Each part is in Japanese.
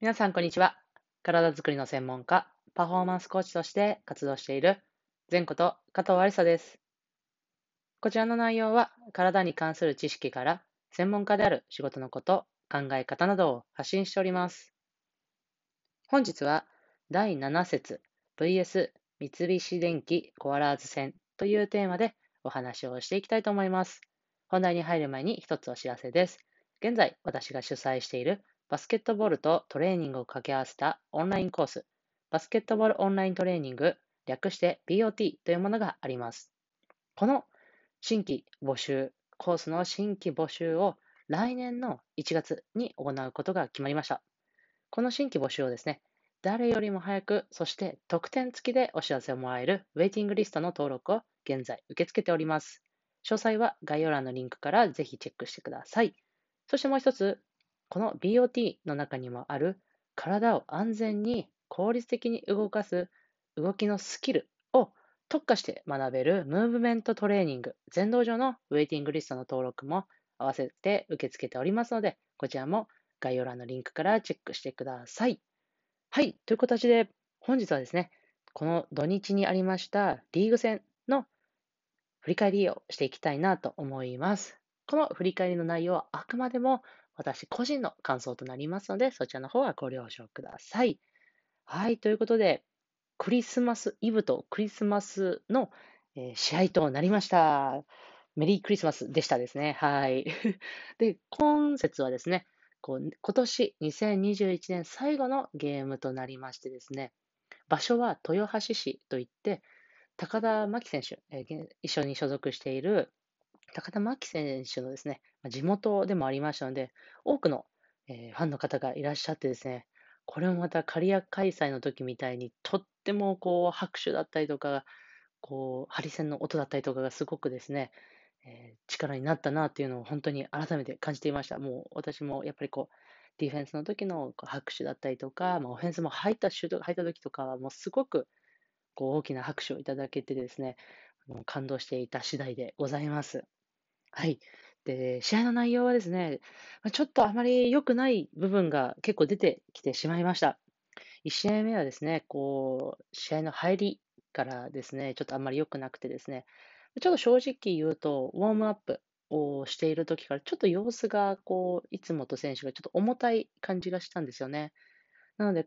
皆さん、こんにちは。体づくりの専門家、パフォーマンスコーチとして活動している善子と加藤有沙です。こちらの内容は、体に関する知識から専門家である仕事のこと、考え方などを発信しております。本日は、第7節 VS 三菱電機コアラーズ戦というテーマでお話をしていきたいと思います。本題に入る前に一つお知らせです。現在、私が主催しているバスケットボールとトレーニングを掛け合わせたオンラインコース、バスケットボールオンライントレーニング、略して BOT というものがあります。この新規募集、コースの新規募集を来年の1月に行うことが決まりました。この新規募集をですね、誰よりも早く、そして特典付きでお知らせをもらえるウェイティングリストの登録を現在受け付けております。詳細は概要欄のリンクからぜひチェックしてください。そしてもう一つ、この BOT の中にもある体を安全に効率的に動かす動きのスキルを特化して学べるムーブメントトレーニング全道場のウェイティングリストの登録も合わせて受け付けておりますので、こちらも概要欄のリンクからチェックしてください。はい、という形で本日はですね、この土日にありましたリーグ戦の振り返りをしていきたいなと思います。この振り返りの内容はあくまでも私個人の感想となりますので、そちらの方はご了承ください。はい、ということで、クリスマスイブとクリスマスの試合となりました。メリークリスマスでしたですね。はい。で、今節はですね、今年2021年最後のゲームとなりましてですね、場所は豊橋市といって、高田真希選手、一緒に所属している高田真希選手のですね、地元でもありましたので、多くのファンの方がいらっしゃってですね、これもまた仮開催の時みたいに、とっても拍手だったりとか、ハリセンの音だったりとかがすごくですね、力になったなというのを本当に改めて感じていました。もう私もやっぱりディフェンスの時の拍手だったりとか、オフェンスも入った時とかは、もうすごく大きな拍手をいただけてですね、もう感動していた次第でございます。はい。で、試合の内容はですね、ちょっとあまり良くない部分が結構出てきてしまいました。1試合目はですね、試合の入りからですね、ちょっとあんまり良くなくてですね、ちょっと正直言うと、ウォームアップをしている時から、ちょっと様子が、いつもと選手がちょっと重たい感じがしたんですよね。なので、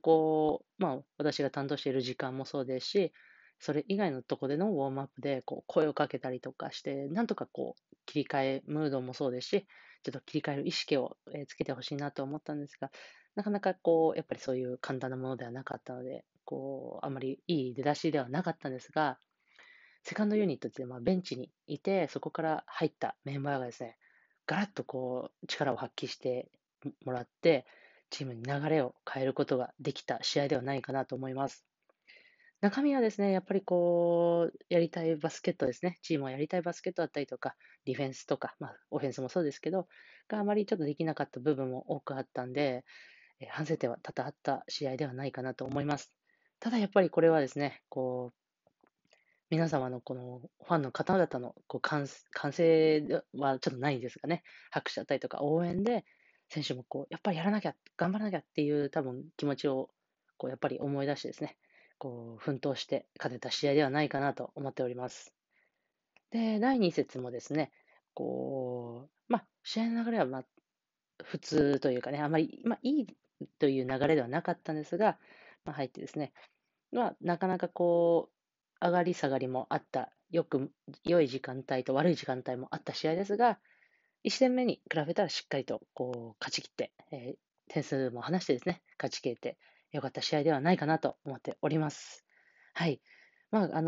私が担当している時間もそうですし、それ以外のところでのウォームアップで声をかけたりとかして、なんとか切り替え、ムードもそうですし、ちょっと切り替える意識をつけてほしいなと思ったんですが、なかなかやっぱりそういう簡単なものではなかったので、あまりいい出だしではなかったんですが、セカンドユニットってベンチにいて、そこから入ったメンバーがですね、ガラッと力を発揮してもらって、チームに流れを変えることができた試合ではないかなと思います。中身はですね、やっぱりやりたいバスケットですね、チームをやりたいバスケットだったりとか、ディフェンスとか、オフェンスもそうですけど、があまりちょっとできなかった部分も多くあったんで、反省点は多々あった試合ではないかなと思います。ただやっぱりこれはですね、皆様のファンの方々の歓声はちょっとないんですがね、拍手だったりとか応援で、選手もやっぱりやらなきゃ、頑張らなきゃっていう多分気持ちをやっぱり思い出してですね、奮闘して勝てた試合ではないかなと思っております。で、第2節もですね、試合の流れは普通というかね、あまり、いいという流れではなかったんですが、入ってですね、なかなか上がり下がりもあった、良い時間帯と悪い時間帯もあった試合ですが、1戦目に比べたらしっかりと勝ち切って、点数も離してですね、勝ち切れて、良かった試合ではないかなと思っております。はい。やっぱ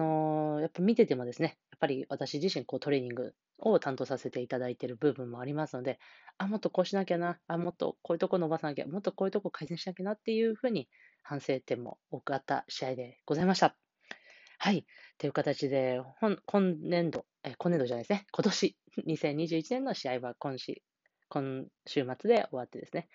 見ててもですね、やっぱり私自身トレーニングを担当させていただいている部分もありますので、もっとこうしなきゃな、もっとこういうとこ伸ばさなきゃ、もっとこういうとこ改善しなきゃなっていうふうに反省点も多くあった試合でございました。はい。という形で、今年2021年の試合は今週末で終わってですね、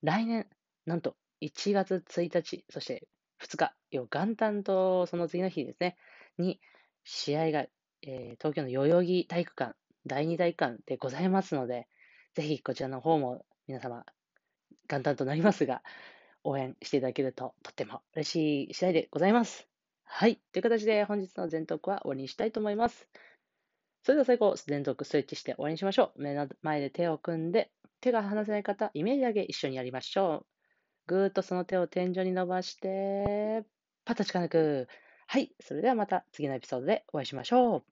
来年、なんと、1月1日、そして2日、元旦とその次の日ですね、に試合が、東京の代々木体育館、第2体育館でございますので、ぜひこちらの方も皆様、元旦となりますが、応援していただけるととっても嬉しい次第でございます。はい。という形で本日の全トークは終わりにしたいと思います。それでは最後、全トークストレッチして終わりにしましょう。目の前で手を組んで、手が離せない方、イメージだけ一緒にやりましょう。ぐーっとその手を天井に伸ばして、パッと力抜く。はい。それではまた次のエピソードでお会いしましょう。